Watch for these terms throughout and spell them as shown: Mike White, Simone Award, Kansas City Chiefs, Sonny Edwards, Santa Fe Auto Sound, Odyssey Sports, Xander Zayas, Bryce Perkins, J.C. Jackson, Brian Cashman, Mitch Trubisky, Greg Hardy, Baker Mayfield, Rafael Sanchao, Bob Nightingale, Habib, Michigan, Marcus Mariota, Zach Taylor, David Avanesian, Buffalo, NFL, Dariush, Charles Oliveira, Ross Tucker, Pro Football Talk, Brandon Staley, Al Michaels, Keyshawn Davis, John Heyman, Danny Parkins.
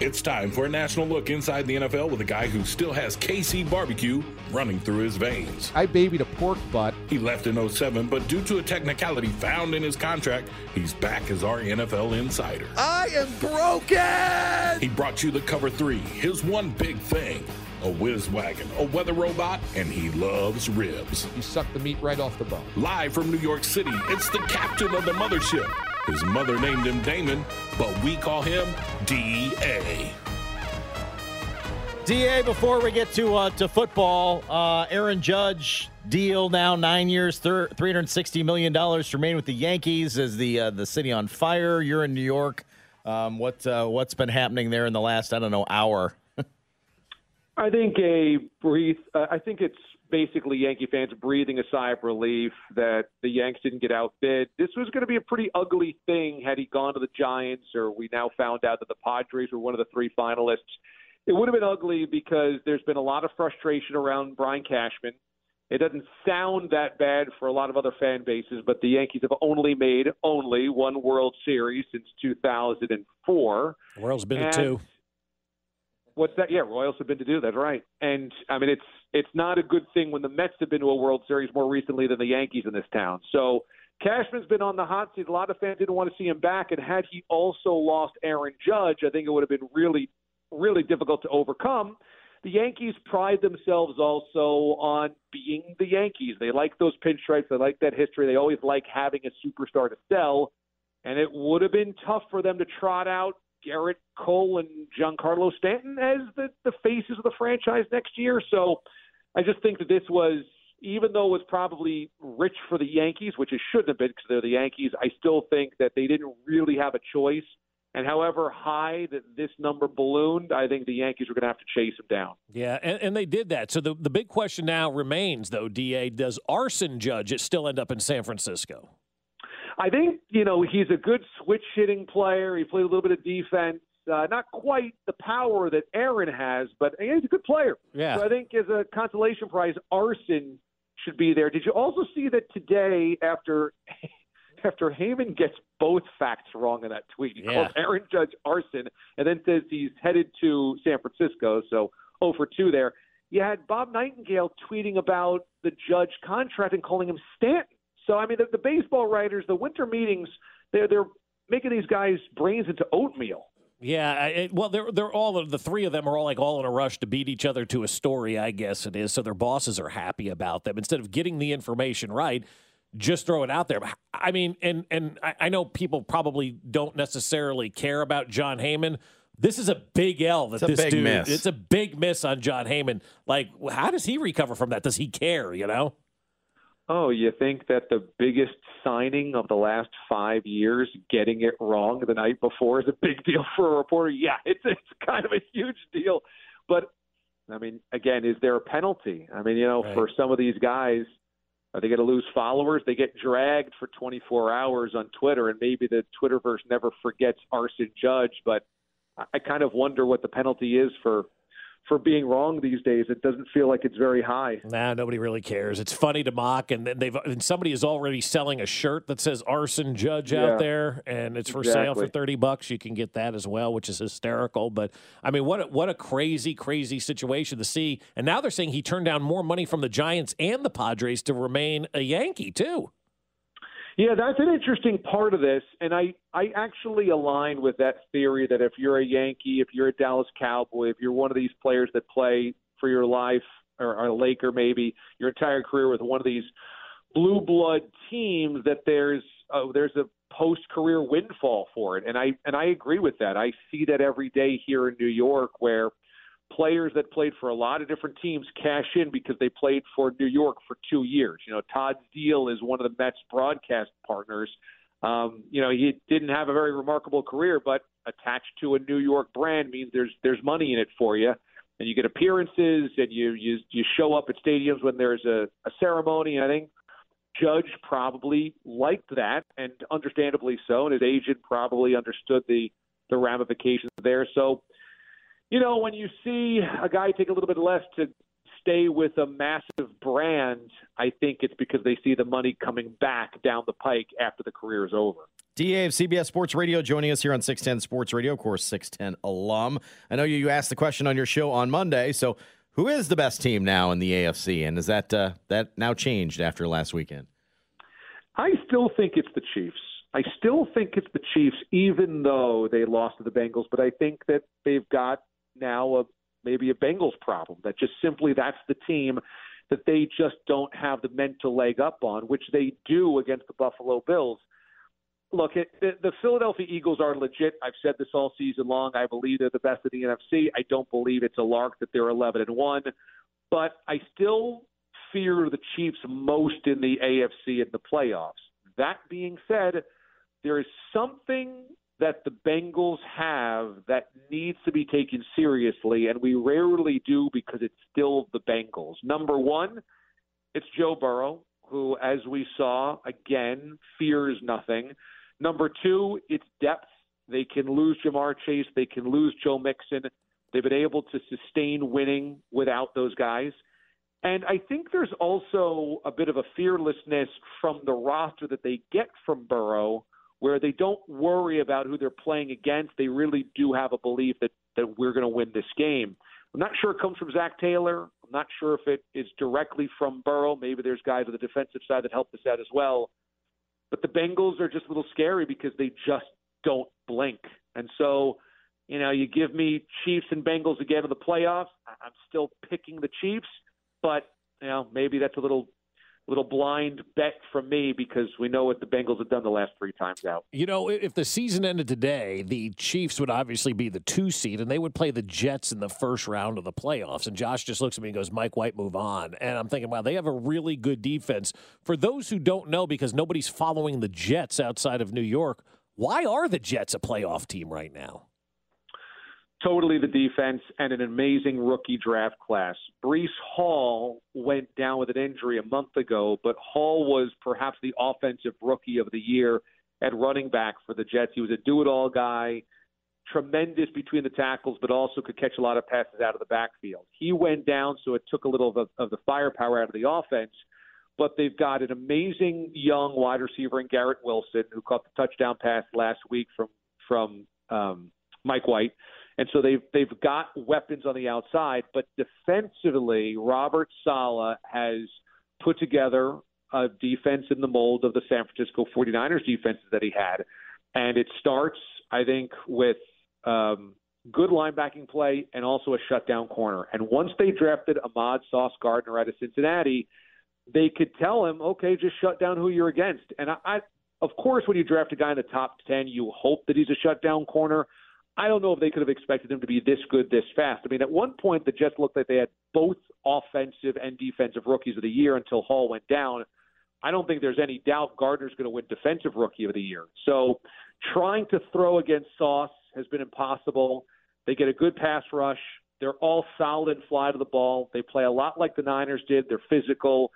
It's time for a national look inside the NFL with a guy who still has KC barbecue running through his veins. I babied a pork butt. He left in 07, but due to a technicality found in his contract, he's back as our NFL insider. I am broken! He brought you the Cover 3, his one big thing, a whiz wagon, a weather robot, and he loves ribs. You suck the meat right off the bone. Live from New York City, it's the captain of the mothership. His mother named him Damon, but we call him D.A. D.A., before we get to football, Aaron Judge deal now 9 years, $360 million to remain with the Yankees as the city on fire. You're in New York. What's been happening there in the last, hour? I think it's basically Yankee fans breathing a sigh of relief that the Yanks didn't get outbid. This was going to be a pretty ugly thing had he gone to the Giants, or we now found out that the Padres were one of the 3 finalists. It would have been ugly because there's been a lot of frustration around Brian Cashman. It doesn't sound that bad for a lot of other fan bases, but the Yankees have only made one World Series since 2004. The world's been to 2. What's that? Yeah, Royals have been to 2. That's right. And, it's not a good thing when the Mets have been to a World Series more recently than the Yankees in this town. So Cashman's been on the hot seat. A lot of fans didn't want to see him back. And had he also lost Aaron Judge, I think it would have been really, really difficult to overcome. The Yankees pride themselves also on being the Yankees. They like those pinstripes. They like that history. They always like having a superstar to sell. And it would have been tough for them to trot out Garrett Cole and Giancarlo Stanton as the faces of the franchise next year. So I just think that this was, even though it was probably rich for the Yankees, which it shouldn't have been because they're the Yankees, I still think that they didn't really have a choice. And however high that this number ballooned, I think the Yankees were going to have to chase him down. Yeah, and they did that. So the big question now remains, though, D.A., does Arson Judge still end up in San Francisco? I think, he's a good switch-hitting player. He played a little bit of defense. Not quite the power that Aaron has, but he's a good player. Yeah. So I think as a consolation prize, Arson should be there. Did you also see that today after Heyman gets both facts wrong in that tweet? He calls Aaron Judge Arson and then says he's headed to San Francisco, so 0 for 2 there. You had Bob Nightingale tweeting about the Judge contract and calling him Stanton. So, the baseball writers, the winter meetings, they're making these guys' brains into oatmeal. Yeah, they're all the 3 of them are all all in a rush to beat each other to a story, I guess it is. So their bosses are happy about them. Instead of getting the information right, just throw it out there. And I know people probably don't necessarily care about John Heyman. This is a big L that this dude. Miss. It's a big miss on John Heyman. Like, how does he recover from that? Does he care? Oh, you think that the biggest signing of the last 5 years, getting it wrong the night before, is a big deal for a reporter? Yeah, it's kind of a huge deal. But, again, is there a penalty? Right. For some of these guys, Are they going to lose followers? They get dragged for 24 hours on Twitter, and maybe the Twitterverse never forgets Arson Judge, but I kind of wonder what the penalty is for being wrong these days. It doesn't feel like it's very high. Nah, nobody really cares. It's funny to mock, and somebody is already selling a shirt that says Arson Judge out there, and it's for sale for $30. You can get that as well, which is hysterical. But, I mean, what a crazy, crazy situation to see. And now they're saying he turned down more money from the Giants and the Padres to remain a Yankee too. Yeah, that's an interesting part of this, and I actually align with that theory that if you're a Yankee, if you're a Dallas Cowboy, if you're one of these players that play for your life, or a Laker maybe, your entire career with one of these blue blood teams, that there's a post-career windfall for it. And I agree with that. I see that every day here in New York where players that played for a lot of different teams cash in because they played for New York for 2 years. You know, Todd Steele is one of the Mets broadcast partners. You know, he didn't have a very remarkable career, but attached to a New York brand means there's money in it for you, and you get appearances, and you show up at stadiums when there's a ceremony. And I think Judge probably liked that, and understandably so, and his agent probably understood the ramifications there. So, you know, when you see a guy take a little bit less to stay with a massive brand, I think it's because they see the money coming back down the pike after the career is over. DA of CBS Sports Radio joining us here on 610 Sports Radio, of course, 610 alum. I know you asked the question on your show on Monday, so who is the best team now in the AFC, and is that now changed after last weekend? I still think it's the Chiefs. I still think it's the Chiefs, even though they lost to the Bengals, but I think that they've got now maybe a Bengals problem, that just simply that's the team that they just don't have the mental leg up on, which they do against the Buffalo Bills. Look, the Philadelphia Eagles are legit. I've said this all season long. I believe they're the best of the NFC. I don't believe it's a lark that they're 11-1, but I still fear the Chiefs most in the AFC in the playoffs. That being said, there is something that the Bengals have that needs to be taken seriously, and we rarely do because it's still the Bengals. Number one, it's Joe Burrow, who, as we saw, again, fears nothing. Number two, it's depth. They can lose Ja'Marr Chase. They can lose Joe Mixon. They've been able to sustain winning without those guys. And I think there's also a bit of a fearlessness from the roster that they get from Burrow, where they don't worry about who they're playing against. They really do have a belief that we're going to win this game. I'm not sure it comes from Zach Taylor. I'm not sure if it is directly from Burrow. Maybe there's guys on the defensive side that helped us out as well. But the Bengals are just a little scary because they just don't blink. And so, you know, you give me Chiefs and Bengals again in the playoffs, I'm still picking the Chiefs. But, you know, maybe that's a little blind bet from me because we know what the Bengals have done the last three times out. You know, if the season ended today, the Chiefs would obviously be the 2 seed, and they would play the Jets in the first round of the playoffs. And Josh just looks at me and goes, Mike White, move on. And I'm thinking, wow, they have a really good defense. For those who don't know, because nobody's following the Jets outside of New York, why are the Jets a playoff team right now? Totally the defense and an amazing rookie draft class. Breece Hall went down with an injury a month ago, but Hall was perhaps the offensive rookie of the year at running back for the Jets. He was a do-it-all guy, tremendous between the tackles, but also could catch a lot of passes out of the backfield. He went down, so it took a little of the firepower out of the offense, but they've got an amazing young wide receiver in Garrett Wilson, who caught the touchdown pass last week from Mike White. And so they've got weapons on the outside, but defensively, Robert Saleh has put together a defense in the mold of the San Francisco 49ers defenses that he had. And it starts, I think, with good linebacking play and also a shutdown corner. And once they drafted Ahmad Sauce Gardner out of Cincinnati, they could tell him, okay, just shut down who you're against. And I of course, when you draft a guy in the top 10, you hope that he's a shutdown corner. I don't know if they could have expected him to be this good this fast. I mean, at one point, the Jets looked like they had both offensive and defensive rookies of the year until Hall went down. I don't think there's any doubt Gardner's going to win defensive rookie of the year. So trying to throw against Sauce has been impossible. They get a good pass rush. They're all solid and fly to the ball. They play a lot like the Niners did. They're physical.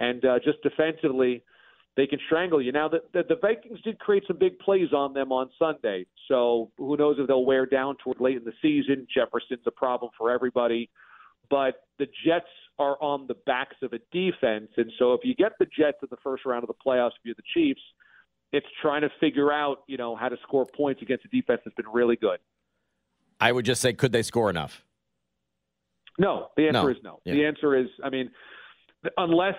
and just defensively, they can strangle you. Now, the Vikings did create some big plays on them on Sunday, so who knows if they'll wear down toward late in the season. Jefferson's a problem for everybody, but the Jets are on the backs of a defense, and so if you get the Jets in the first round of the playoffs, if you're the Chiefs, it's trying to figure out, you know, how to score points against a defense that's been really good. I would just say, could they score enough? No, the answer is no. Yeah. The answer is, I mean, unless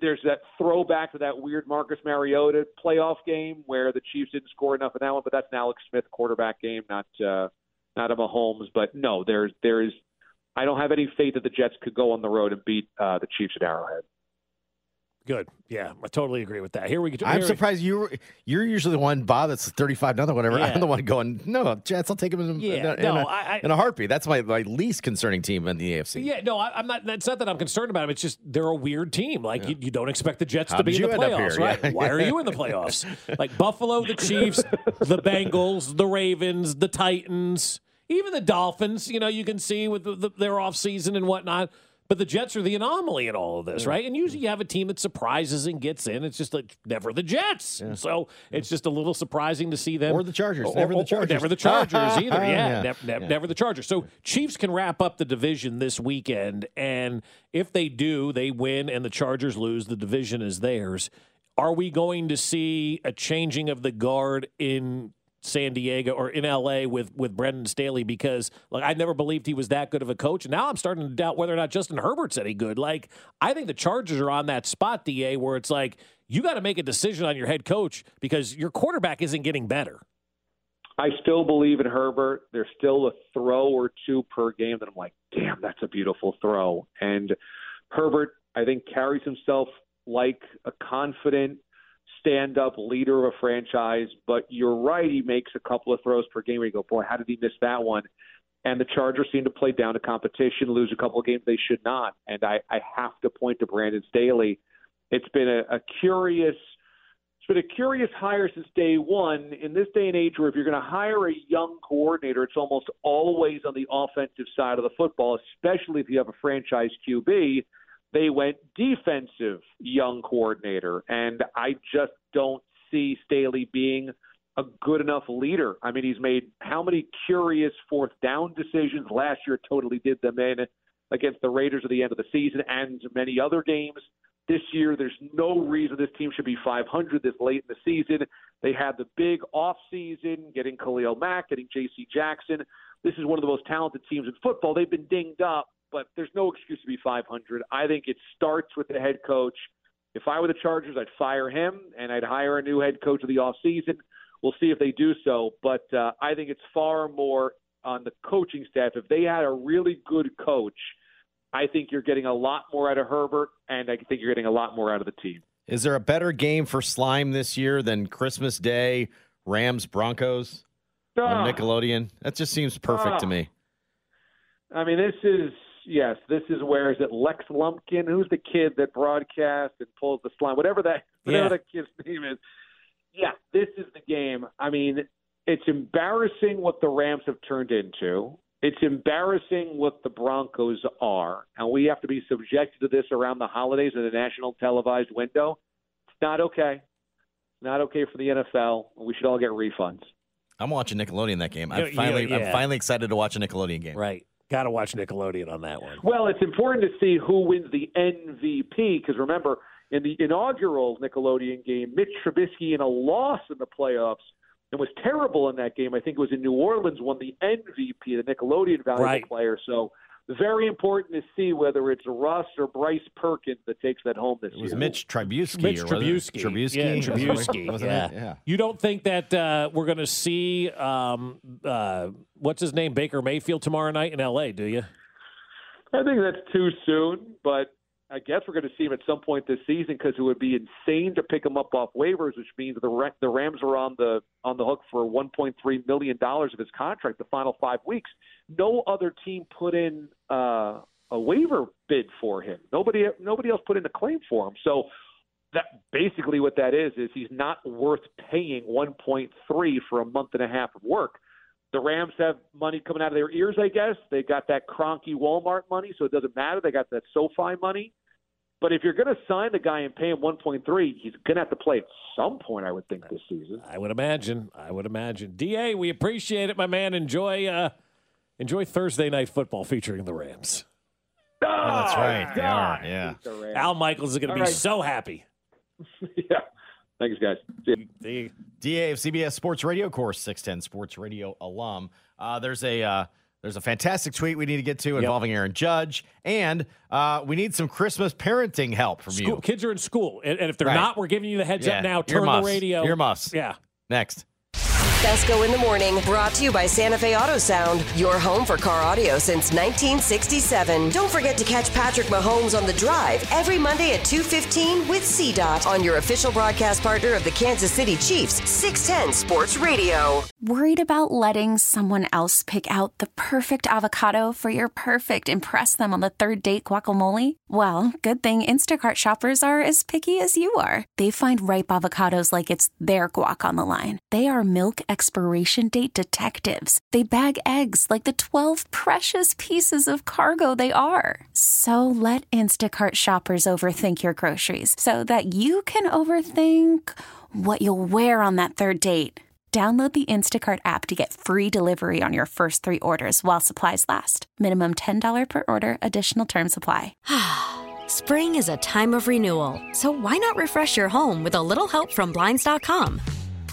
there's that throwback to that weird Marcus Mariota playoff game where the Chiefs didn't score enough in that one, but that's an Alex Smith quarterback game, not a Mahomes. But no, there is. I don't have any faith that the Jets could go on the road and beat the Chiefs at Arrowhead. Good. Yeah, I totally agree with that. Here we go. I'm surprised you're usually the one, Bob, that's 35-0, whatever. Yeah. I'm the one going, no, Jets, I'll take them in a heartbeat. That's my least concerning team in the AFC. Yeah, no, I'm not. It's not that I'm concerned about them. It's just they're a weird team. Like, you don't expect the Jets to be in the playoffs, right? Yeah. Why are you in the playoffs? Like Buffalo, the Chiefs, the Bengals, the Ravens, the Titans, even the Dolphins, you know, you can see with their offseason and whatnot. But the Jets are the anomaly in all of this, right? And usually you have a team that surprises and gets in. It's just like never the Jets. Yeah. So it's just a little surprising to see them. Or the Chargers. Never the Chargers either. Never the Chargers. So Chiefs can wrap up the division this weekend. And if they do, they win and the Chargers lose. The division is theirs. Are we going to see a changing of the guard in San Diego or in LA with Brandon Staley? Because I never believed he was that good of a coach. Now I'm starting to doubt whether or not Justin Herbert's any good. I think the Chargers are on that spot, DA, where it's like, you got to make a decision on your head coach because your quarterback isn't getting better. I still believe in Herbert. There's still a throw or two per game that I'm like, damn, that's a beautiful throw. And Herbert, I think, carries himself like a confident, stand-up leader of a franchise, but you're right, he makes a couple of throws per game where you go, boy, how did he miss that one? And the Chargers seem to play down to competition, lose a couple of games they should not. And I have to point to Brandon Staley. It's been a curious hire since day one. In this day and age where if you're going to hire a young coordinator, it's almost always on the offensive side of the football, especially if you have a franchise QB. They went defensive young coordinator, and I just don't see Staley being a good enough leader. I mean, he's made how many curious fourth down decisions last year, totally did them in against the Raiders at the end of the season and many other games. This year, there's no reason this team should be 500 this late in the season. They had the big offseason, getting Khalil Mack, getting J.C. Jackson. This is one of the most talented teams in football. They've been dinged up, but there's no excuse to be 500. I think it starts with the head coach. If I were the Chargers, I'd fire him, and I'd hire a new head coach of the offseason. We'll see if they do so, but I think it's far more on the coaching staff. If they had a really good coach, I think you're getting a lot more out of Herbert, and I think you're getting a lot more out of the team. Is there a better game for Slime this year than Christmas Day, Rams-Broncos on Nickelodeon? That just seems perfect to me. I mean, this is where, is it Lex Lumpkin? Who's the kid that broadcasts and pulls the slime? Whatever that kid's name is. Yeah, this is the game. I mean, it's embarrassing what the Rams have turned into. It's embarrassing what the Broncos are. And we have to be subjected to this around the holidays in the national televised window. It's not okay. Not okay for the NFL. We should all get refunds. I'm watching Nickelodeon that game. I'm finally excited to watch a Nickelodeon game. Right. Got to watch Nickelodeon on that one. Well, it's important to see who wins the MVP, because remember, in the inaugural Nickelodeon game, Mitch Trubisky, in a loss in the playoffs, and was terrible in that game. I think it was in New Orleans, won the MVP, the Nickelodeon valuable player. So very important to see whether it's Russ or Bryce Perkins that takes that home this year. It was Mitch Trubisky. Trubisky. Yeah. You don't think that we're going to see what's his name, Baker Mayfield, tomorrow night in L.A., do you? I think that's too soon, but I guess we're going to see him at some point this season, because it would be insane to pick him up off waivers, which means the Rams are on the hook for $1.3 million of his contract the final 5 weeks. No other team put in a waiver bid for him. Nobody else put in a claim for him. So that basically what that is he's not worth paying 1.3 for a month and a half of work. The Rams have money coming out of their ears, I guess. They got that Kroenke Walmart money, so it doesn't matter. They got that SoFi money. But if you're going to sign the guy and pay him 1.3, he's going to have to play at some point, I would think, this season. I would imagine. DA, we appreciate it, my man. Enjoy Thursday Night Football featuring the Rams. Oh, that's right. They are, yeah. Al Michaels is going to be so happy. Yeah. Thanks, guys. The DA of CBS Sports Radio, of course, 610 Sports Radio alum. There's a fantastic tweet we need to get to involving Aaron Judge, and we need some Christmas parenting help from you. Kids are in school, and if they're not, we're giving you the heads up now. Turn the radio. Ear muffs. Yeah. Next. Fesco in the Morning, brought to you by Santa Fe Auto Sound, your home for car audio since 1967. Don't forget to catch Patrick Mahomes on The Drive every Monday at 2:15 with CDOT on your official broadcast partner of the Kansas City Chiefs, 610 Sports Radio. Worried about letting someone else pick out the perfect avocado for your perfect impress them on the third date guacamole? Well, good thing Instacart shoppers are as picky as you are. They find ripe avocados like it's their guac on the line. They are milk expiration date detectives. They bag eggs like the 12 precious pieces of cargo they are. So let Instacart shoppers overthink your groceries so that you can overthink what you'll wear on that third date. Download the Instacart app to get free delivery on your first three orders while supplies last. Minimum $10 per order. Additional terms apply. Spring is a time of renewal, so why not refresh your home with a little help from Blinds.com?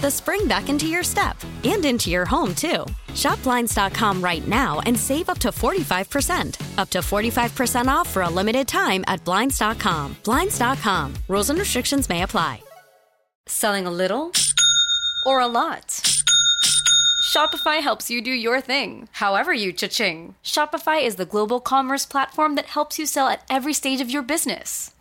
the spring back into your step. And into your home, too. Shop Blinds.com right now and save up to 45%. Up to 45% off for a limited time at Blinds.com. Blinds.com. Rules and restrictions may apply. Selling a little or a lot? Shopify helps you do your thing, however you cha-ching. Shopify is the global commerce platform that helps you sell at every stage of your business.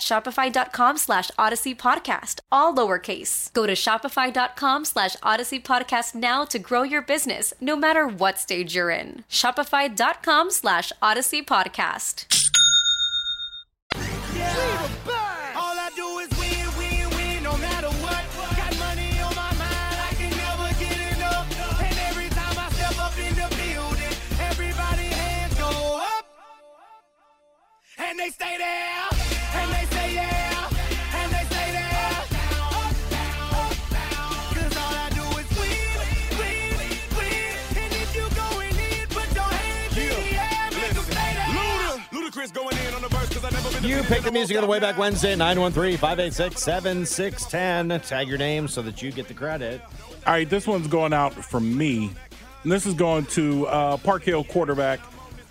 shopify.com/Odyssey Podcast, all lowercase. Go to shopify.com/Odyssey Podcast now to grow your business, no matter what stage you're in. Shopify.com/Odyssey Podcast. Yeah. All I do is win, win, no matter what. Got money on my mind, I can never get enough. And every time I step up in the building, everybody hands go up. And they stay there. You pick the music on the way back Wednesday, 913-586-7610. Tag your name so that you get the credit. All right, this one's going out from me. And this is going to Park Hill quarterback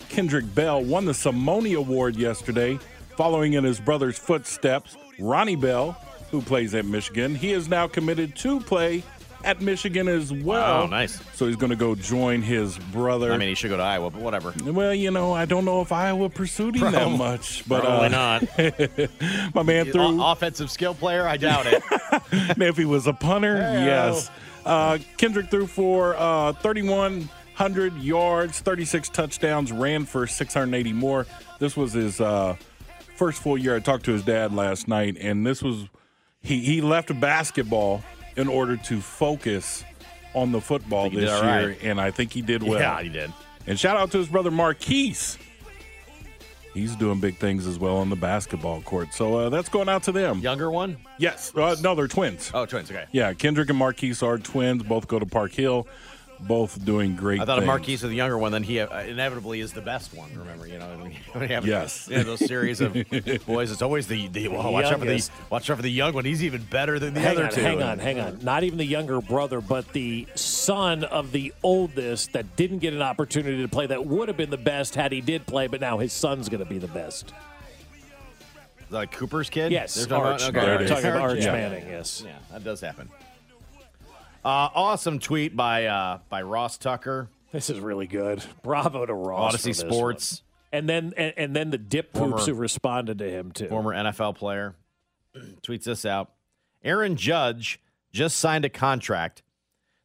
Kendrick Bell. Won the Simone Award yesterday, following in his brother's footsteps, Ronnie Bell, who plays at Michigan. He is now committed to play at Michigan as well. Oh, nice. So he's going to go join his brother. I mean, he should go to Iowa, but whatever. Well, you know, I don't know if Iowa pursued him that much. But, probably not. My man threw. Offensive skill player? I doubt it. If he was a punter, yes. Kendrick threw for 3,100 yards, 36 touchdowns, ran for 680 more. This was his first full year. I talked to his dad last night, and this was he left basketball in order to focus on the football this year, and I think he did well. Yeah, he did. And shout out to his brother Marquise. He's doing big things as well on the basketball court. So that's going out to them. Younger one? Yes. No, they're twins. Oh, twins, okay. Yeah, Kendrick and Marquise are twins. Both go to Park Hill. Both doing great things. I thought of Marquise as the younger one, then he inevitably is the best one, remember, you know. When you have those series of boys, it's always watch out for the young one. He's even better than the other two. Hang on. Not even the younger brother, but the son of the oldest that didn't get an opportunity to play that would have been the best had he did play, but now his son's going to be the best. Like Cooper's kid? Yes, Arch. Okay. They're talking about Arch Manning, yes. Yeah, that does happen. Awesome tweet by Ross Tucker. This is really good. Bravo to Ross. Odyssey Sports. One. And then the dip poops who responded to him, too. Former NFL player tweets this out. Aaron Judge just signed a contract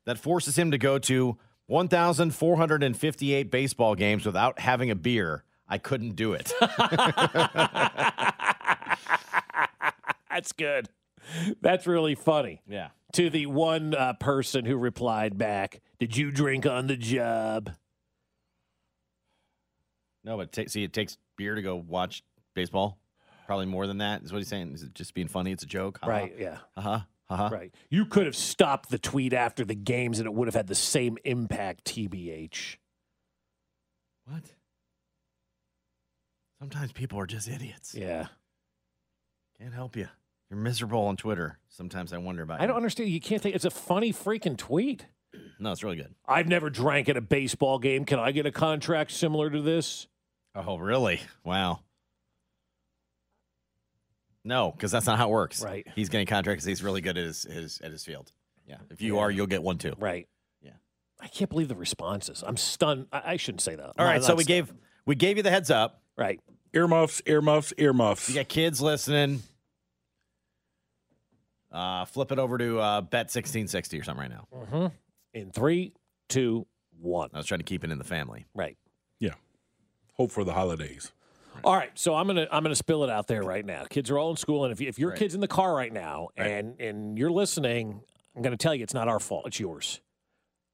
that forces him to go to 1,458 baseball games without having a beer. I couldn't do it. That's good. That's really funny. Yeah. To the one person who replied back, did you drink on the job? No, but it takes beer to go watch baseball. Probably more than that is what he's saying. Is it just being funny? It's a joke? Uh-huh. Right, yeah. Uh-huh, uh-huh. Right. You could have stopped the tweet after the games, and it would have had the same impact, TBH. What? Sometimes people are just idiots. Yeah. Can't help you. You're miserable on Twitter. Sometimes I wonder about it. I don't understand. You can't think. It's a funny freaking tweet. No, it's really good. I've never drank at a baseball game. Can I get a contract similar to this? Oh, really? Wow. No, because that's not how it works. Right. He's getting a contract because he's really good at his field. Yeah. If you are, you'll get one too. Right. Yeah. I can't believe the responses. I'm stunned. I shouldn't say that. All right. So we gave you the heads up. Right. Earmuffs. You got kids listening. Flip it over to bet 1660 or something right now. Mm-hmm. In 3, 2, 1. I was trying to keep it in the family. Right. Yeah. Hope for the holidays. Right. All right. So I'm gonna spill it out there right now. Kids are all in school, and if your kid's in the car right now and you're listening, I'm gonna tell you it's not our fault. It's yours.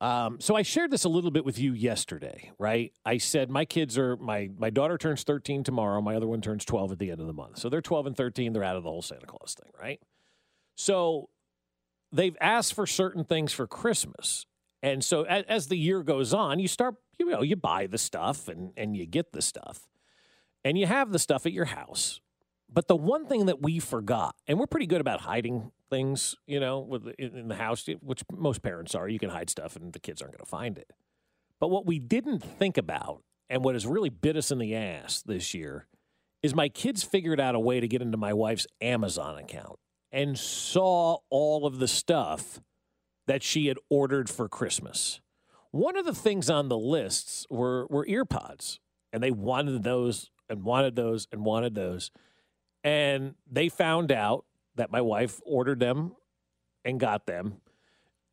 So I shared this a little bit with you yesterday, right? I said my kids are my daughter turns 13 tomorrow, my other one turns 12 at the end of the month. So they're 12 and 13, they're out of the whole Santa Claus thing, right? So they've asked for certain things for Christmas. And so as the year goes on, you start, you buy the stuff and you get the stuff. And you have the stuff at your house. But the one thing that we forgot, and we're pretty good about hiding things, in the house, which most parents are. You can hide stuff and the kids aren't going to find it. But what we didn't think about and what has really bit us in the ass this year is my kids figured out a way to get into my wife's Amazon account. And saw all of the stuff that she had ordered for Christmas. One of the things on the lists were earpods, and they wanted those. And they found out that my wife ordered them and got them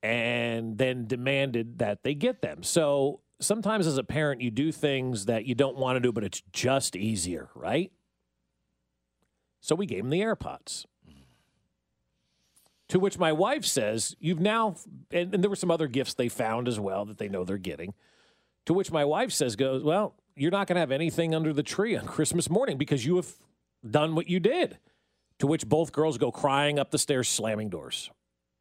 and then demanded that they get them. So sometimes as a parent, you do things that you don't want to do, but it's just easier, right? So we gave them the AirPods. To which my wife says, you've now, and there were some other gifts they found as well that they know they're getting, to which my wife says, well, you're not going to have anything under the tree on Christmas morning because you have done what you did. To which both girls go crying up the stairs, slamming doors.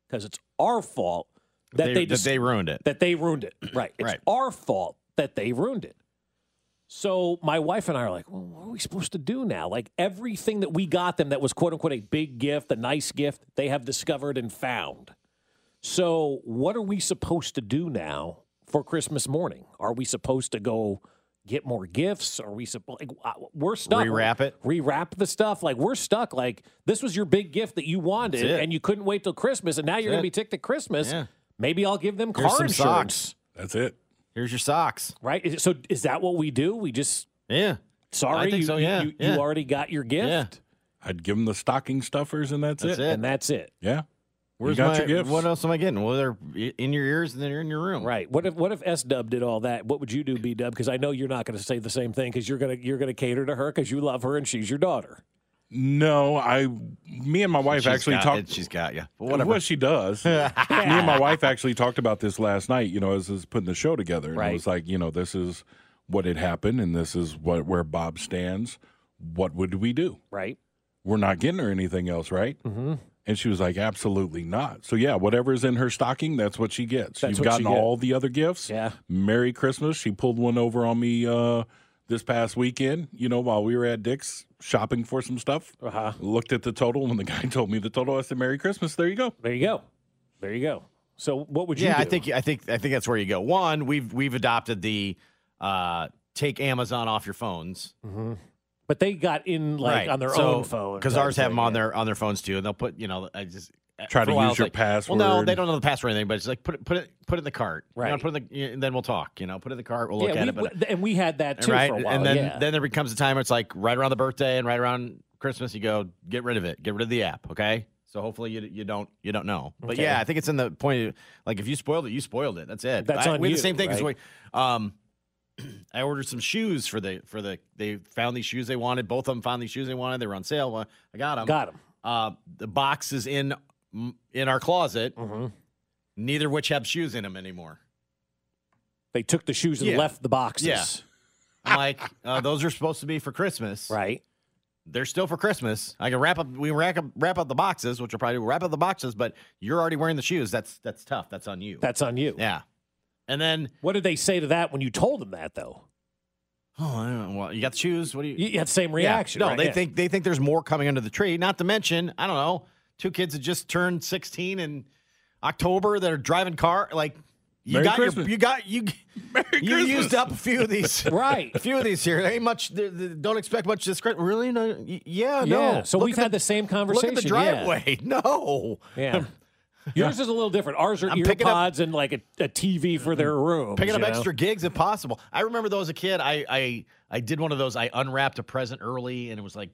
Because it's our fault that they ruined it. That they ruined it. Right. It's our fault that they ruined it. So my wife and I are like, well, what are we supposed to do now? Like everything that we got them that was, quote, unquote, a big gift, a nice gift, they have discovered and found. So what are we supposed to do now for Christmas morning? Are we supposed to go get more gifts? Are we supposed we're stuck. Rewrap it? Rewrap the stuff? Like we're stuck. Like this was your big gift that you wanted and you couldn't wait till Christmas and now you're going to be ticked at Christmas. Yeah. Maybe I'll give them car insurance. Socks. That's it. Here's your socks. Right? So is that what we do? We just... Yeah. Sorry, I think so, yeah. You already got your gift. Yeah. I'd give them the stocking stuffers, and that's it. And that's it. Yeah. Where's your gifts? What else am I getting? Well, they're in your ears, and they're in your room. Right. What if S-Dub did all that? What would you do, B-Dub? Because I know you're not going to say the same thing, because you're going to cater to her because you love her, and she's your daughter. No, me and my wife actually talked. She's got you. Whatever. Well, she does. Me and my wife actually talked about this last night, you know, as putting the show together. And It was like, you know, this is what had happened, and this is where Bob stands. What would we do? Right. We're not getting her anything else, right? Mm-hmm. And she was like, absolutely not. So, yeah, whatever's in her stocking, that's what she gets. All the other gifts. Yeah. Merry Christmas. She pulled one over on me this past weekend, you know, while we were at Dick's shopping for some stuff. Uh-huh. Looked at the total. When the guy told me the total, I said, Merry Christmas. There you go. There you go. There you go. So what would you do? Yeah, I think that's where you go. One, we've adopted the take Amazon off your phones. Mm-hmm. But they got in on their own phone. Because ours have them on their phones too, and they'll put, you know, I just try to use your password. Well, no, they don't know the password or anything, but it's like put it in the cart. Right. You know, and then we'll talk. You know, put it in the cart. We'll look at it. And we had that too for a while. And then there becomes a time where it's like right around the birthday and right around Christmas, you go get rid of it. Get rid of the app. Okay. So hopefully you don't know. Okay. But yeah, I think it's in the point of, like, if you spoiled it, you spoiled it. That's it. That's on you. We had the same thing because I ordered some shoes for the. They found these shoes they wanted. Both of them found these shoes they wanted. They were on sale. Well, I got them. The box is in our closet. Mm-hmm. Neither of which have shoes in them anymore. They took the shoes and left the boxes. Yeah. I'm like, those are supposed to be for Christmas, right? They're still for Christmas. I can wrap up. We wrap up the boxes, which we'll probably do. Wrap up the boxes, but you're already wearing the shoes. That's tough. That's on you. Yeah. And then, what did they say to that when you told them that, though? Oh, I don't know. Well, you got the shoes. What do you have the same reaction? Yeah. No, right? they think there's more coming under the tree. Not to mention, I don't know, two kids that just turned 16 in October that are driving car. Like, you used up a few of these, right? A few of these here. Ain't much. Don't expect much this Christmas. Really? No. Yeah. No. So we've had the same conversation. Look at the driveway. Yeah. No. Yeah. Yours is a little different. Ours are earpods and like a TV for their room. Picking up extra gigs if possible. I remember though as a kid, I did one of those. I unwrapped a present early, and it was like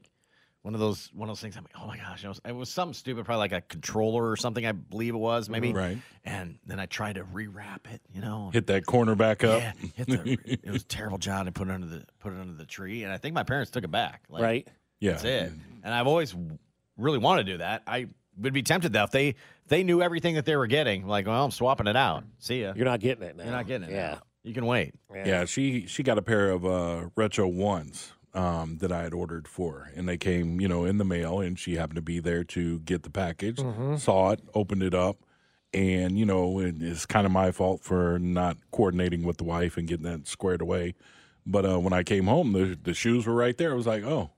one of those things. I'm like, oh my gosh, it was something stupid, probably like a controller or something. I believe it was maybe. Right. And then I tried to rewrap it. You know, hit that corner back up. Yeah, it was a terrible job to put it under the tree, and I think my parents took it back. Like, right. Yeah. That's it. And I've always really wanted to do that. I would be tempted though if they knew everything that they were getting. Like, well, I'm swapping it out. See ya. You're not getting it now. Yeah. You can wait. Yeah. She got a pair of retro ones that I had ordered for her, and they came, you know, in the mail, and she happened to be there to get the package. Mm-hmm. Saw it, opened it up, and you know, it's kind of my fault for not coordinating with the wife and getting that squared away. But when I came home, the shoes were right there. I was like, oh.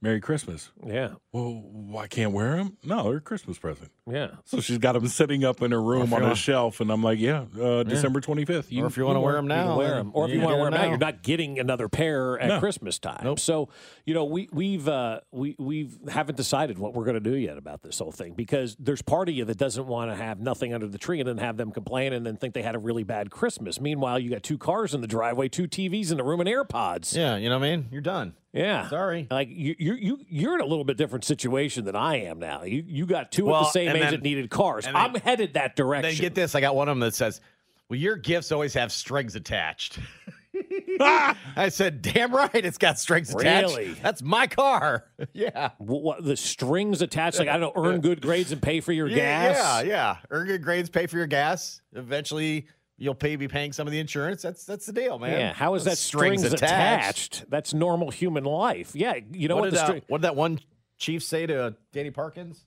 Merry Christmas. Yeah. Well, I can't wear them? No, they're a Christmas present. Yeah. So she's got them sitting up in her room on a shelf, and I'm like, December 25th. Or if you want to wear them now. Or if you want to wear them now, you're not getting another pair at Christmas time. Nope. So, you know, we haven't decided what we're going to do yet about this whole thing, because there's part of you that doesn't want to have nothing under the tree and then have them complain and then think they had a really bad Christmas. Meanwhile, you got two cars in the driveway, two TVs in the room, and AirPods. Yeah, you know what I mean? You're done. Yeah. Sorry. Like you're in a little bit different situation than I am now. You got two at the same age that needed cars. I'm headed that direction. Then get this, I got one of them that says, well, your gifts always have strings attached. I said, damn right, it's got strings attached. Really? That's my car. Yeah. What, the strings attached? Like, I don't know, earn good grades and pay for your gas? Yeah. Earn good grades, pay for your gas. Eventually you'll be paying some of the insurance. That's the deal, man. Yeah. How is that strings attached? That's normal human life. Yeah. You know what did that one chief say to Danny Parkins?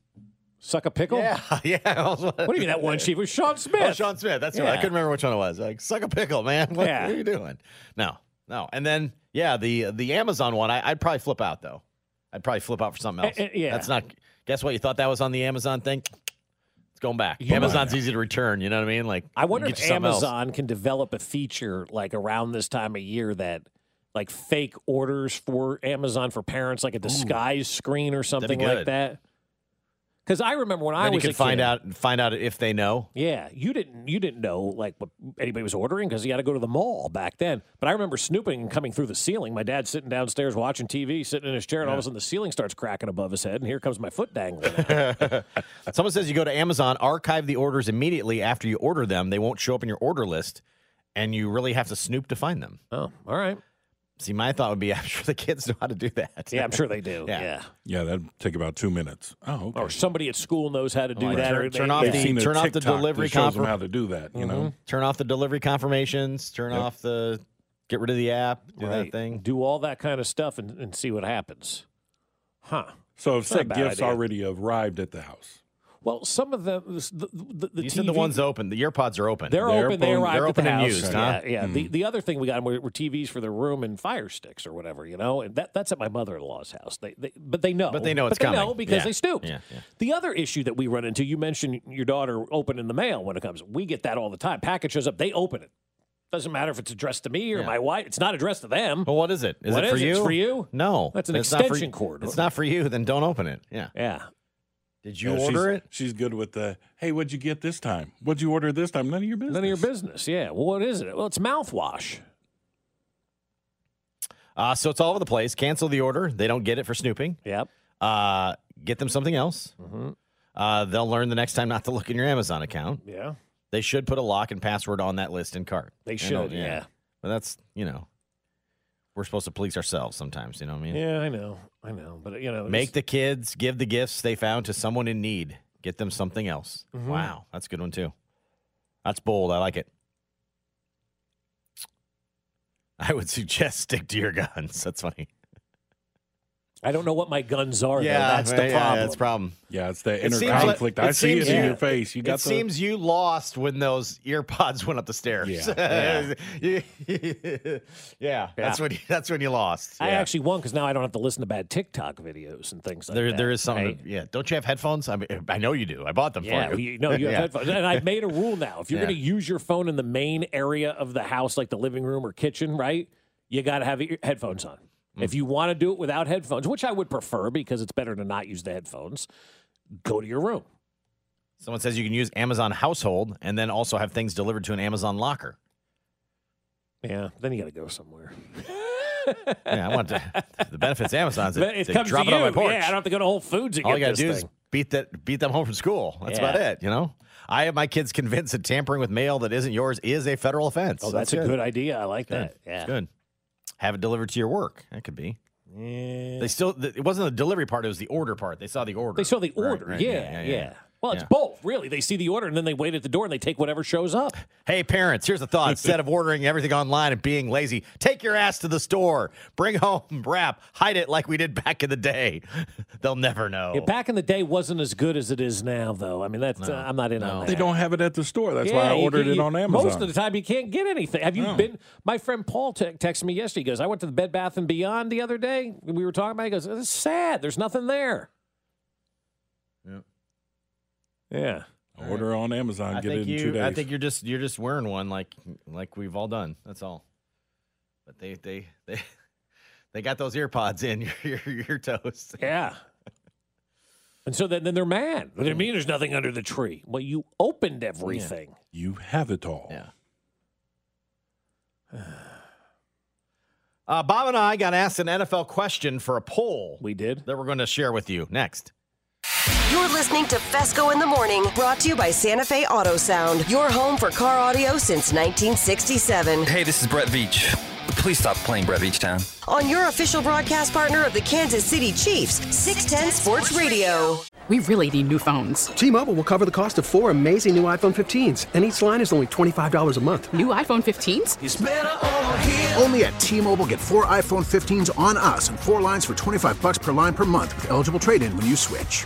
Suck a pickle? Yeah. What do you mean that one chief? It was Sean Smith. Oh, Sean Smith. That's right. I couldn't remember which one it was. Like, suck a pickle, man. What are you doing? No. And then, the Amazon one, I'd probably flip out, though. I'd probably flip out for something else. That's not. Guess what? You thought that was on the Amazon thing? Going back. Amazon's easy to return, you know what I mean? Like, I wonder if Amazon can develop a feature like around this time of year that like fake orders for Amazon for parents, like a disguise screen or something like that. Because I remember when I was a kid. Then you could find out if they know. Yeah. You didn't know, like, what anybody was ordering because you had to go to the mall back then. But I remember snooping and coming through the ceiling. My dad's sitting downstairs watching TV, sitting in his chair, and all of a sudden the ceiling starts cracking above his head, and here comes my foot dangling out. Someone says you go to Amazon, archive the orders immediately after you order them. They won't show up in your order list, and you really have to snoop to find them. Oh, all right. See, my thought would be, I'm sure the kids know how to do that. Yeah, I'm sure they do. Yeah, that'd take about 2 minutes. Oh, okay. Or somebody at school knows how to do that. Turn off the delivery confirmations. How to do that? You know, turn off the delivery confirmations. Turn off the. Get rid of the app. Do that thing. Do all that kind of stuff and see what happens. Huh. So if said gifts already arrived at the house. Well, some of the you said the ones open. The AirPods are open. They're open. They arrived at the house. And used, huh? Yeah. Mm-hmm. The other thing we got were TVs for their room and fire sticks or whatever, you know. And that's at my mother-in-law's house. But they know it's coming. They know because they stooped. Yeah. The other issue that we run into, you mentioned your daughter opening the mail when it comes. We get that all the time. Package shows up. They open it. Doesn't matter if it's addressed to me or my wife. It's not addressed to them. Well, what is it? Is it for you? It's for you? No. That's an extension cord. It's not for you. Then don't open it. Yeah. Did you order it? She's good with the, hey, what'd you get this time? What'd you order this time? None of your business. None of your business, yeah. Well, what is it? Well, it's mouthwash. So it's all over the place. Cancel the order. They don't get it for snooping. Yep. Get them something else. Mm-hmm. They'll learn the next time not to look in your Amazon account. Yeah. They should put a lock and password on that list and cart. They should, yeah. But that's, you know. We're supposed to police ourselves sometimes, you know what I mean? Yeah, I know. But, you know. Make the kids give the gifts they found to someone in need. Get them something else. Mm-hmm. Wow, that's a good one, too. That's bold. I like it. I would suggest stick to your guns. That's funny. I don't know what my guns are, though. That's the problem. Yeah, that's the problem. Yeah, it's the inner conflict. I see it in your face. It seems you lost when those earpods went up the stairs. Yeah. That's when you lost. I actually won because now I don't have to listen to bad TikTok videos and things like that. There is something. Right? Yeah. Don't you have headphones? I mean, I know you do. I bought them for you. No, you have headphones. And I've made a rule now. If you're going to use your phone in the main area of the house, like the living room or kitchen, right, you got to have your headphones on. If you want to do it without headphones, which I would prefer because it's better to not use the headphones, go to your room. Someone says you can use Amazon Household and then also have things delivered to an Amazon locker. Yeah, then you got to go somewhere. I want to. The benefits of Amazon is to drop it on my porch. Yeah, I don't have to go to Whole Foods and get this thing. All you got to do is beat them home from school. That's about it, you know? I have my kids convinced that tampering with mail that isn't yours is a federal offense. Oh, that's a good idea. I like that. Yeah, it's good. Have it delivered to your work. That could be. Yeah. It wasn't the delivery part. It was the order part. They saw the order. Right. Yeah. Well, it's both, really. They see the order, and then they wait at the door, and they take whatever shows up. Hey, parents, here's a thought. Instead of ordering everything online and being lazy, take your ass to the store. Bring home, wrap, hide it like we did back in the day. They'll never know. Yeah, back in the day wasn't as good as it is now, though. I mean, I'm not in on that. They don't have it at the store. That's why I ordered it on Amazon. Most of the time, you can't get anything. Have you been? My friend Paul texted me yesterday. He goes, I went to the Bed Bath & Beyond the other day. We were talking about it. He goes, it's sad. There's nothing there. Yeah. Yeah. Order on Amazon, get it in 2 days. I think you're just wearing one like we've all done. That's all. But they got those earpods in your toast. Yeah. And so then they're mad. What do you mean there's nothing under the tree? Well, you opened everything. Yeah. You have it all. Yeah. Bob and I got asked an NFL question for a poll. We did. That we're going to share with you next. You're listening to Fesco in the Morning, brought to you by Santa Fe Auto Sound, your home for car audio since 1967. Hey, this is Brett Veach. Please stop playing Brett Veach Town. On your official broadcast partner of the Kansas City Chiefs, 610 Sports Radio. We really need new phones. T-Mobile will cover the cost of 4 amazing new iPhone 15s, and each line is only $25 a month. New iPhone 15s? It's better over here. Only at T-Mobile, get 4 iPhone 15s on us and 4 lines for $25 per line per month with eligible trade-in when you switch.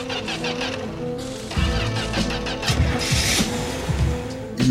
you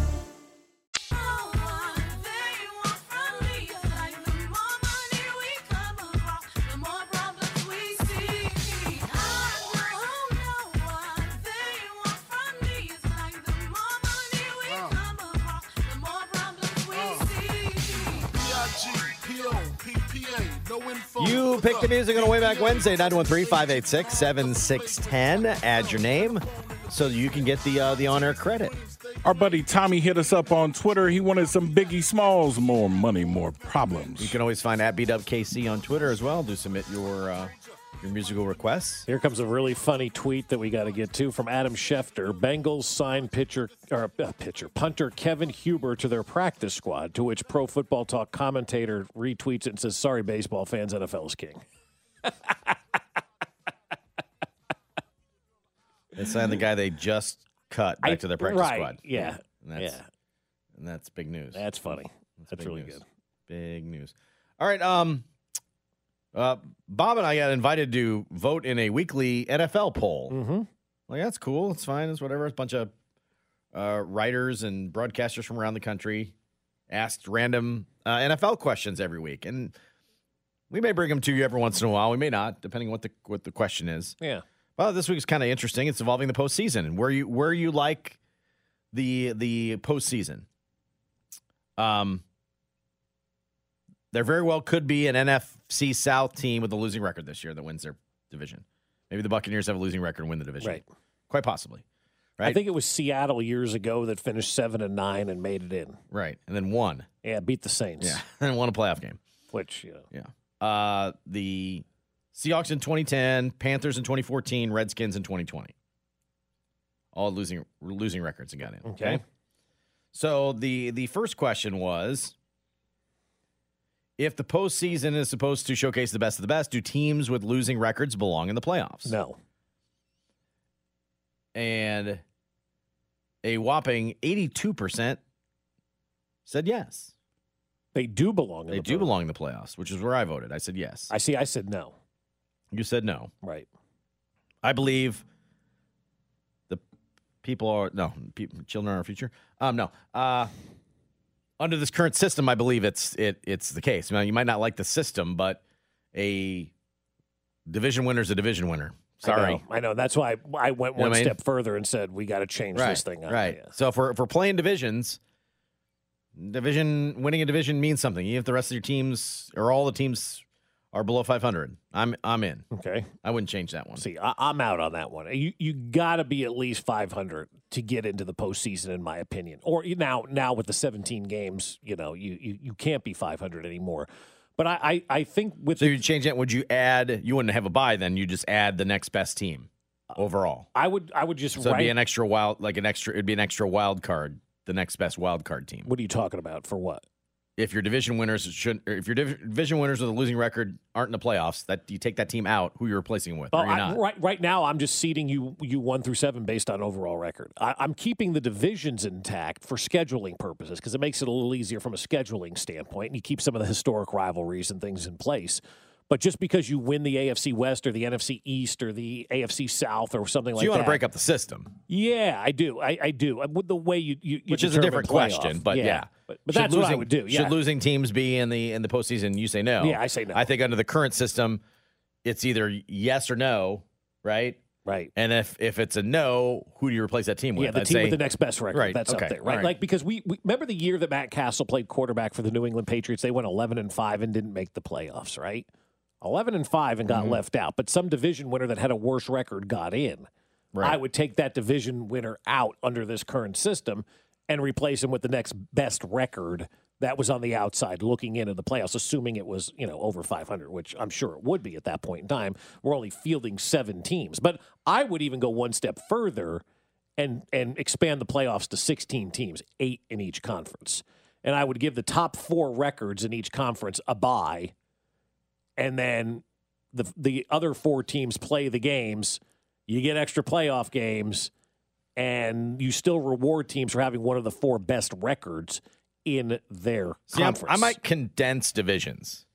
You picked the music on a way back Wednesday, 913-586-7610. Add your name so you can get the on-air credit. Our buddy Tommy hit us up on Twitter. He wanted some Biggie Smalls, more money, more problems. You can always find @BWKC on Twitter as well. Do submit your musical requests. Here comes a really funny tweet that we got to get to from Adam Schefter. Bengals sign punter Kevin Huber to their practice squad, to which Pro Football Talk commentator retweets it and says, "Sorry, baseball fans, NFL is king." They signed the guy they just cut back to their practice squad. Yeah. And that's big news. That's funny. That's really news. Good. Big news. All right. Bob and I got invited to vote in a weekly NFL poll. Mm-hmm. Like, that's cool. It's fine. It's whatever. It's a bunch of writers and broadcasters from around the country asked random NFL questions every week. And we may bring them to you every once in a while. We may not, depending on what the question is. Yeah. Well, this week is kind of interesting. It's involving the postseason and where you like the postseason. There very well could be an NFC South team with a losing record this year that wins their division. Maybe the Buccaneers have a losing record and win the division. Right. Quite possibly. Right? I think it was Seattle years ago that finished 7-9 and made it in. Right. And then won. Yeah, beat the Saints. Yeah, and won a playoff game. Which, you know. Yeah. The Seahawks in 2010, Panthers in 2014, Redskins in 2020. All losing records and got in. Okay. So the first question was... If the postseason is supposed to showcase the best of the best, do teams with losing records belong in the playoffs? No. And a whopping 82% said yes. They do belong in the playoffs. They do belong in the playoffs, which is where I voted. I said yes. I see. I said no. You said no. Right. I believe the people are... No, children are our future. Under this current system, I believe it's the case. Now, you might not like the system, but a division winner is a division winner. Sorry. I know. That's why I went step further and said, we got to change this thing up. Right. Yeah. So if we're playing divisions, winning a division means something. Even if the rest of your teams or all the teams are below 500, I'm in. Okay. I wouldn't change that one. See, I'm out on that one. You got to be at least 500 to get into the postseason, in my opinion. Or now with the 17 games, you know, you can't be 500 anymore. But I think with so you change that. Would you add? You wouldn't have a bye then. You just add the next best team overall. I would just so it'd be an extra wild card. The next best wild card team. What are you talking about? For what? If your division winners with a losing record aren't in the playoffs, that you take that team out, who you're replacing with. Well, right now, I'm just seeding you 1 through 7 based on overall record. I'm keeping the divisions intact for scheduling purposes because it makes it a little easier from a scheduling standpoint, and you keep some of the historic rivalries and things in place. But just because you win the AFC West or the NFC East or the AFC South or something like that. So you want to break up the system. Yeah, I do. I do. With the way you which is a different question, but yeah. But that's what I would do. Yeah. Should losing teams be in the postseason? You say no. Yeah, I say no. I think under the current system, it's either yes or no, right? Right. And if it's a no, who do you replace that team with? Yeah, the team with the next best record. Right. That's up there, right? Like, because we remember the year that Matt Castle played quarterback for the New England Patriots. They went 11-5 and didn't make the playoffs, right? 11-5 and got left out, but some division winner that had a worse record got in. Right. I would take that division winner out under this current system and replace him with the next best record that was on the outside looking into the playoffs, assuming it was, you know, over 500, which I'm sure it would be at that point in time. We're only fielding 7 teams. But I would even go one step further and expand the playoffs to 16 teams, 8 in each conference. And I would give the top 4 records in each conference a bye, and then the other 4 teams play the games. You get extra playoff games, and you still reward teams for having one of the 4 best records in their conference. I might condense divisions.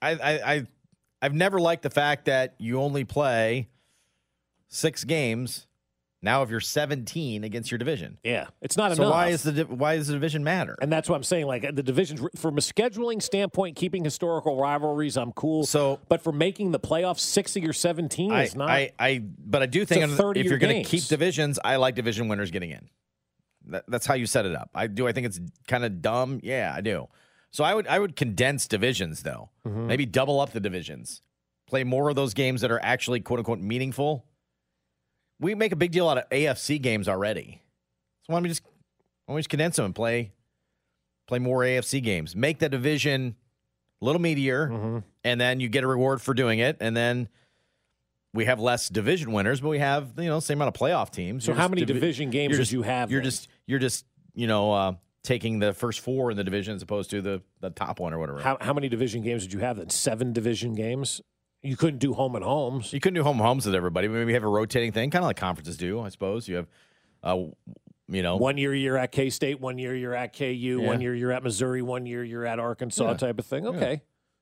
I've never liked the fact that you only play 6 games. Now, if you're 17 against your division, yeah, it's not enough. So why does the division matter? And that's what I'm saying. Like the divisions, from a scheduling standpoint, keeping historical rivalries, I'm cool. So, but for making the playoffs, 6 of your 17 is not. But I do think if you're going to keep divisions, I like division winners getting in. That's how you set it up. I think it's kind of dumb. Yeah, I do. So I would condense divisions though. Mm-hmm. Maybe double up the divisions. Play more of those games that are actually quote unquote meaningful. We make a big deal out of AFC games already. So why don't we just condense them and play more AFC games. Make the division a little meatier, mm-hmm. and then you get a reward for doing it. And then we have less division winners, but we have same amount of playoff teams. So how many division games do you have? You're just taking the first 4 in the division as opposed to the top one or whatever. How many division games did you have? Then 7 division games. You couldn't do home and homes. You couldn't do home and homes with everybody. Maybe you have a rotating thing, kind of like conferences do, I suppose. You have, 1 year you're at K-State, 1 year you're at KU, yeah. 1 year you're at Missouri, 1 year you're at Arkansas, yeah. type of thing. Okay, yeah.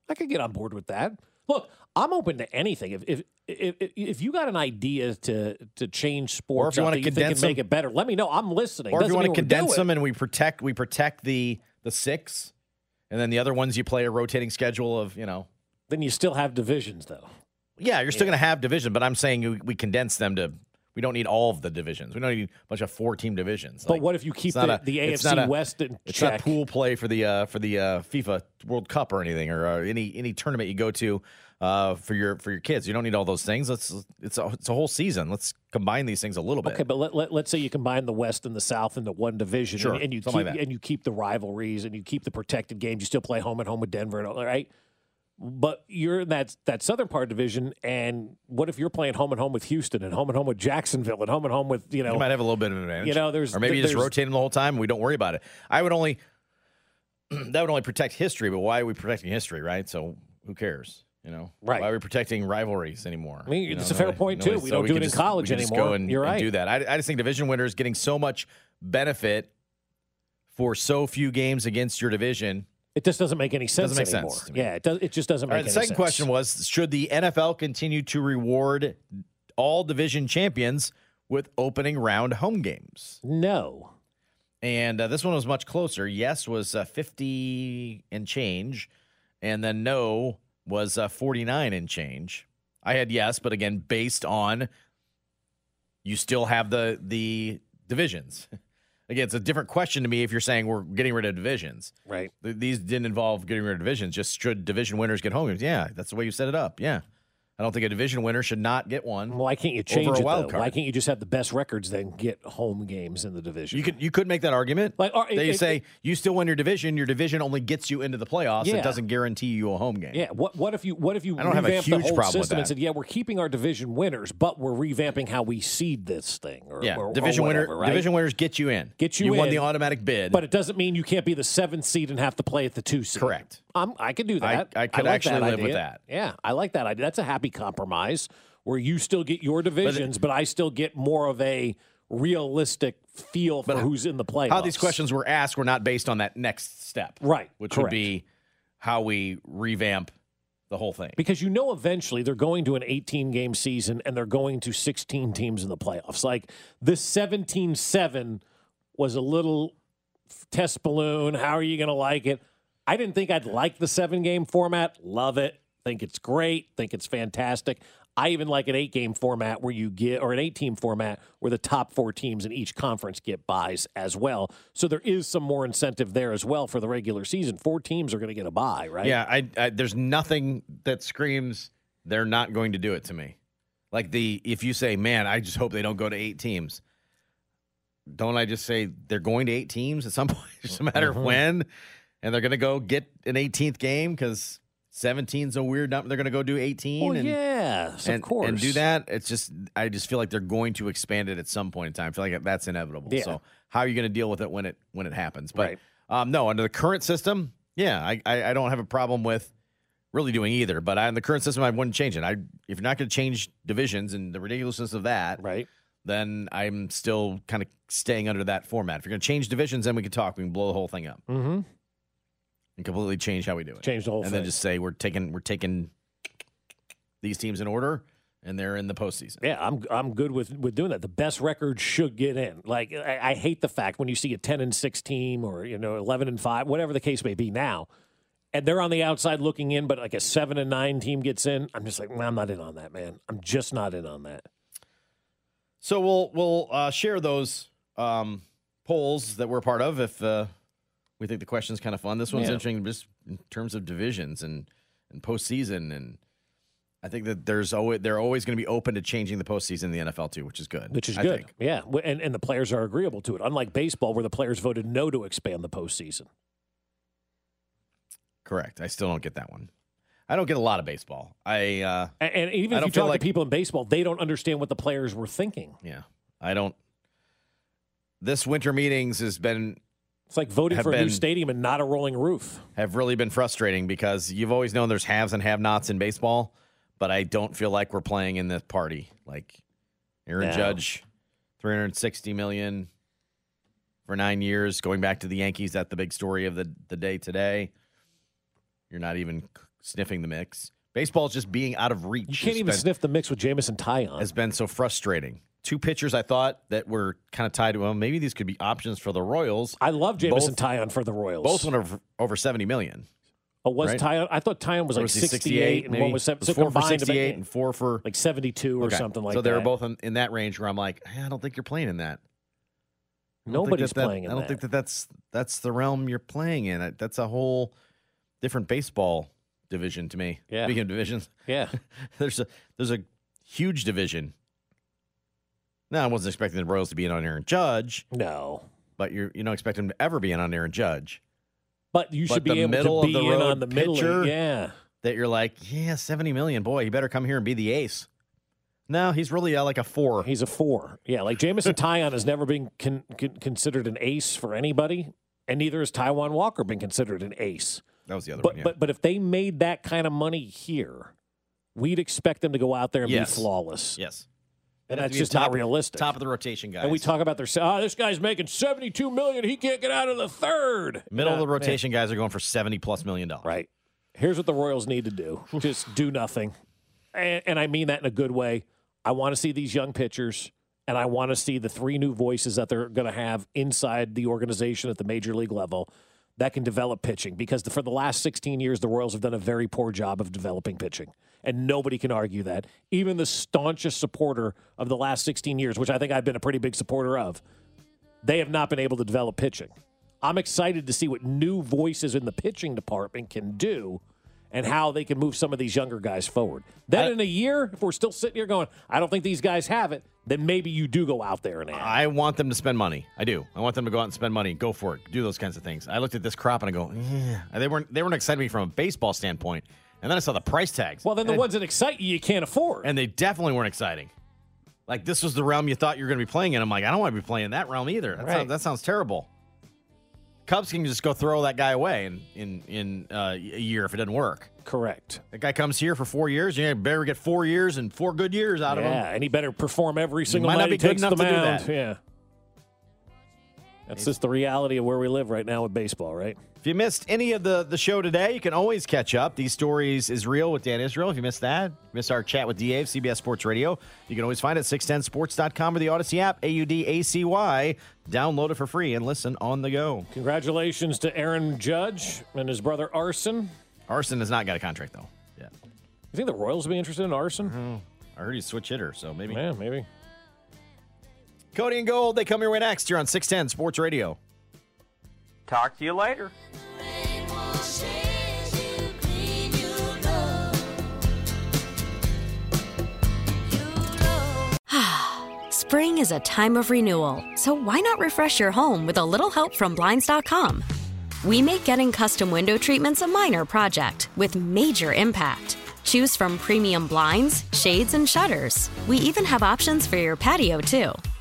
I could get on board with that. Look, I'm open to anything. If you got an idea to change sports, or if you want to condense them, make it better, let me know. I'm listening. Or if you want to condense them and we protect the 6, and then the other ones you play a rotating schedule of, Then you still have divisions, though. Yeah, you're still going to have division, but I'm saying we condense them to. We don't need all of the divisions. We don't need a bunch of 4-team divisions. But what if you keep the AFC West in check? It's not pool play for the FIFA World Cup or anything, or any tournament you go to for your kids. You don't need all those things. It's a whole season. Let's combine these things a little bit. Okay, but let's say you combine the West and the South into one division, sure, and you keep the rivalries and you keep the protected games. You still play home and home with Denver, and all right. But you're in that southern part of division, and what if you're playing home and home with Houston and home and home with Jacksonville and home and home with, You might have a little bit of an advantage. Or maybe you just rotate them the whole time and we don't worry about it. That would only protect history, but why are we protecting history, right? So who cares, Right. Why are we protecting rivalries anymore? I mean, that's a fair point, too. We don't do it in college anymore. Just go and, you're right. And do that. I just think division winners getting so much benefit for so few games against your division. It just doesn't make any sense anymore. Yeah, it just doesn't make any sense. The second question was, should the NFL continue to reward all division champions with opening round home games? No. And this one was much closer. Yes was 50 and change, and then no was 49 and change. I had yes, but again, based on you still have the divisions. Again, it's a different question to me if you're saying we're getting rid of divisions. Right. These didn't involve getting rid of divisions, just should division winners get home games. Yeah, that's the way you set it up. Yeah. I don't think a division winner should not get one. Why can't you change it, though? Why can't you just have the best records then get home games in the division? You could make that argument. They say you still win your division only gets you into the playoffs. Yeah. It doesn't guarantee you a home game. Yeah, what if you revamp the whole system and said, yeah, we're keeping our division winners, but we're revamping how we seed this thing Division winners get you in. You won the automatic bid. But it doesn't mean you can't be the 7th seed and have to play at the 2 seed. Correct. I could do that. I could actually live with that. Yeah, I like that idea. That's a happy compromise where you still get your divisions, but I still get more of a realistic feel for who's in the playoffs. How these questions were asked were not based on that next step. Right. Which would be how we revamp the whole thing. Because eventually they're going to an 18-game season and they're going to 16 teams in the playoffs. Like, this 17-7 was a little test balloon. How are you going to like it? I didn't think I'd like the 7-game format. Love it. Think it's great. Think it's fantastic. I even like an 8-game format where or an 8-team format where the top 4 teams in each conference get buys as well. So there is some more incentive there as well for the regular season. 4 teams are going to get a buy, right? Yeah, there's nothing that screams they're not going to do it to me. Like if you say, man, I just hope they don't go to 8 teams. Don't I just say they're going to 8 teams at some point? It's just a matter of when. And they're going to go get an 18th game because 17's a weird number. They're going to go do 18. Well, and, yes, of course. And do that. It's just, I just feel like they're going to expand it at some point in time. I feel like that's inevitable. Yeah. So how are you going to deal with it when it happens? But no, under the current system, yeah, I don't have a problem with really doing either. But in the current system, I wouldn't change it. If you're not going to change divisions and the ridiculousness of that, right, then I'm still kind of staying under that format. If you're going to change divisions, then we can talk. We can blow the whole thing up. Mm-hmm. And completely change how we do it. Change the whole thing. And then just say we're taking these teams in order, and they're in the postseason. Yeah, I'm good with doing that. The best record should get in. Like I hate the fact when you see a 10-6 team or 11-5, whatever the case may be now, and they're on the outside looking in, but like a 7-9 team gets in. I'm just like, well, I'm not in on that, man. I'm just not in on that. So we'll share those polls that we're part of if. We think the question's kind of fun. This one's interesting just in terms of divisions and postseason. And I think that they're always going to be open to changing the postseason in the NFL too, which is good. Which is good. Think. Yeah. And the players are agreeable to it. Unlike baseball where the players voted no to expand the postseason. Correct. I still don't get that one. I don't get a lot of baseball. And even if you talk to people in baseball, they don't understand what the players were thinking. Yeah. I don't. This winter meetings has been... It's like voting for a new stadium and not a rolling roof. Have really been frustrating because you've always known there's haves and have-nots in baseball, but I don't feel like we're playing in this party. Like Aaron Judge, $360 million for 9 years. Going back to the Yankees, that's the big story of the day today. You're not even sniffing the mix. Baseball's just being out of reach. You can't even sniff the mix with Jamison Taillon. Has been so frustrating. 2 pitchers I thought that were kind of tied to him. Maybe these could be options for the Royals. I love Jamison Taillon for the Royals. Both went over $70 million. Oh, was right? Taillon? I thought Taillon was like 68 and maybe. One was 7. So 4 for 68 and 4 for like 72 or something like that. So they were both in that range where I'm like, hey, I don't think you're playing in that. Nobody's playing in that. I don't think that that's the realm you're playing in. That's a whole different baseball division to me. Yeah. Speaking of divisions, yeah, there's a huge division. No, I wasn't expecting the Royals to be in on Aaron Judge. No. But you don't expect them to ever be in on Aaron Judge. But you should be able to be in on the middle. Yeah. That you're like, yeah, $70 million. Boy, you better come here and be the ace. No, he's really like a 4. He's a 4. Yeah, like Jamison Taillon has never been considered an ace for anybody, and neither has Taijuan Walker been considered an ace. That was the other one, yeah. But if they made that kind of money here, we'd expect them to go out there and be flawless. Yes. And that's just not realistic. Top of the rotation guys. And we talk about this guy's making $72 million. He can't get out of the third. Middle of the rotation guys are going for $70+ million. Right. Here's what the Royals need to do. Just do nothing. And I mean that in a good way. I want to see these young pitchers, and I want to see the 3 new voices that they're going to have inside the organization at the major league level that can develop pitching. Because for the last 16 years, the Royals have done a very poor job of developing pitching. And nobody can argue that. Even the staunchest supporter of the last 16 years, which I think I've been a pretty big supporter of, they have not been able to develop pitching. I'm excited to see what new voices in the pitching department can do and how they can move some of these younger guys forward. Then in a year, if we're still sitting here going, I don't think these guys have it, then maybe you do go out there and add. I want them to spend money. I do. I want them to go out and spend money. Go for it. Do those kinds of things. I looked at this crop and I go, yeah. They weren't exciting me from a baseball standpoint. And then I saw the price tags. Well, then the ones that excite you can't afford. And they definitely weren't exciting. Like, this was the realm you thought you were going to be playing in. I'm like, I don't want to be playing in that realm either. That sounds terrible. Cubs can just go throw that guy away in a year if it doesn't work. Correct. That guy comes here for 4 years. You better get 4 years and 4 good years out of him. Yeah, and he better perform every single night he takes the mound. Might not be good enough to do that. Yeah. That's just the reality of where we live right now with baseball, right? If you missed any of the show today, you can always catch up. These Stories is Real with Dan Israel. If you missed that, missed our chat with DA of CBS Sports Radio, you can always find it at 610sports.com or the Odyssey app, AUDACY. Download it for free and listen on the go. Congratulations to Aaron Judge and his brother Arson. Arson has not got a contract, though. Yeah. You think the Royals will be interested in Arson? I heard he's a switch hitter, so maybe. Yeah, maybe. Cody and Gold, they come your way next. You're on 610 Sports Radio. Talk to you later. Spring is a time of renewal, so why not refresh your home with a little help from Blinds.com? We make getting custom window treatments a minor project with major impact. Choose from premium blinds, shades, and shutters. We even have options for your patio too.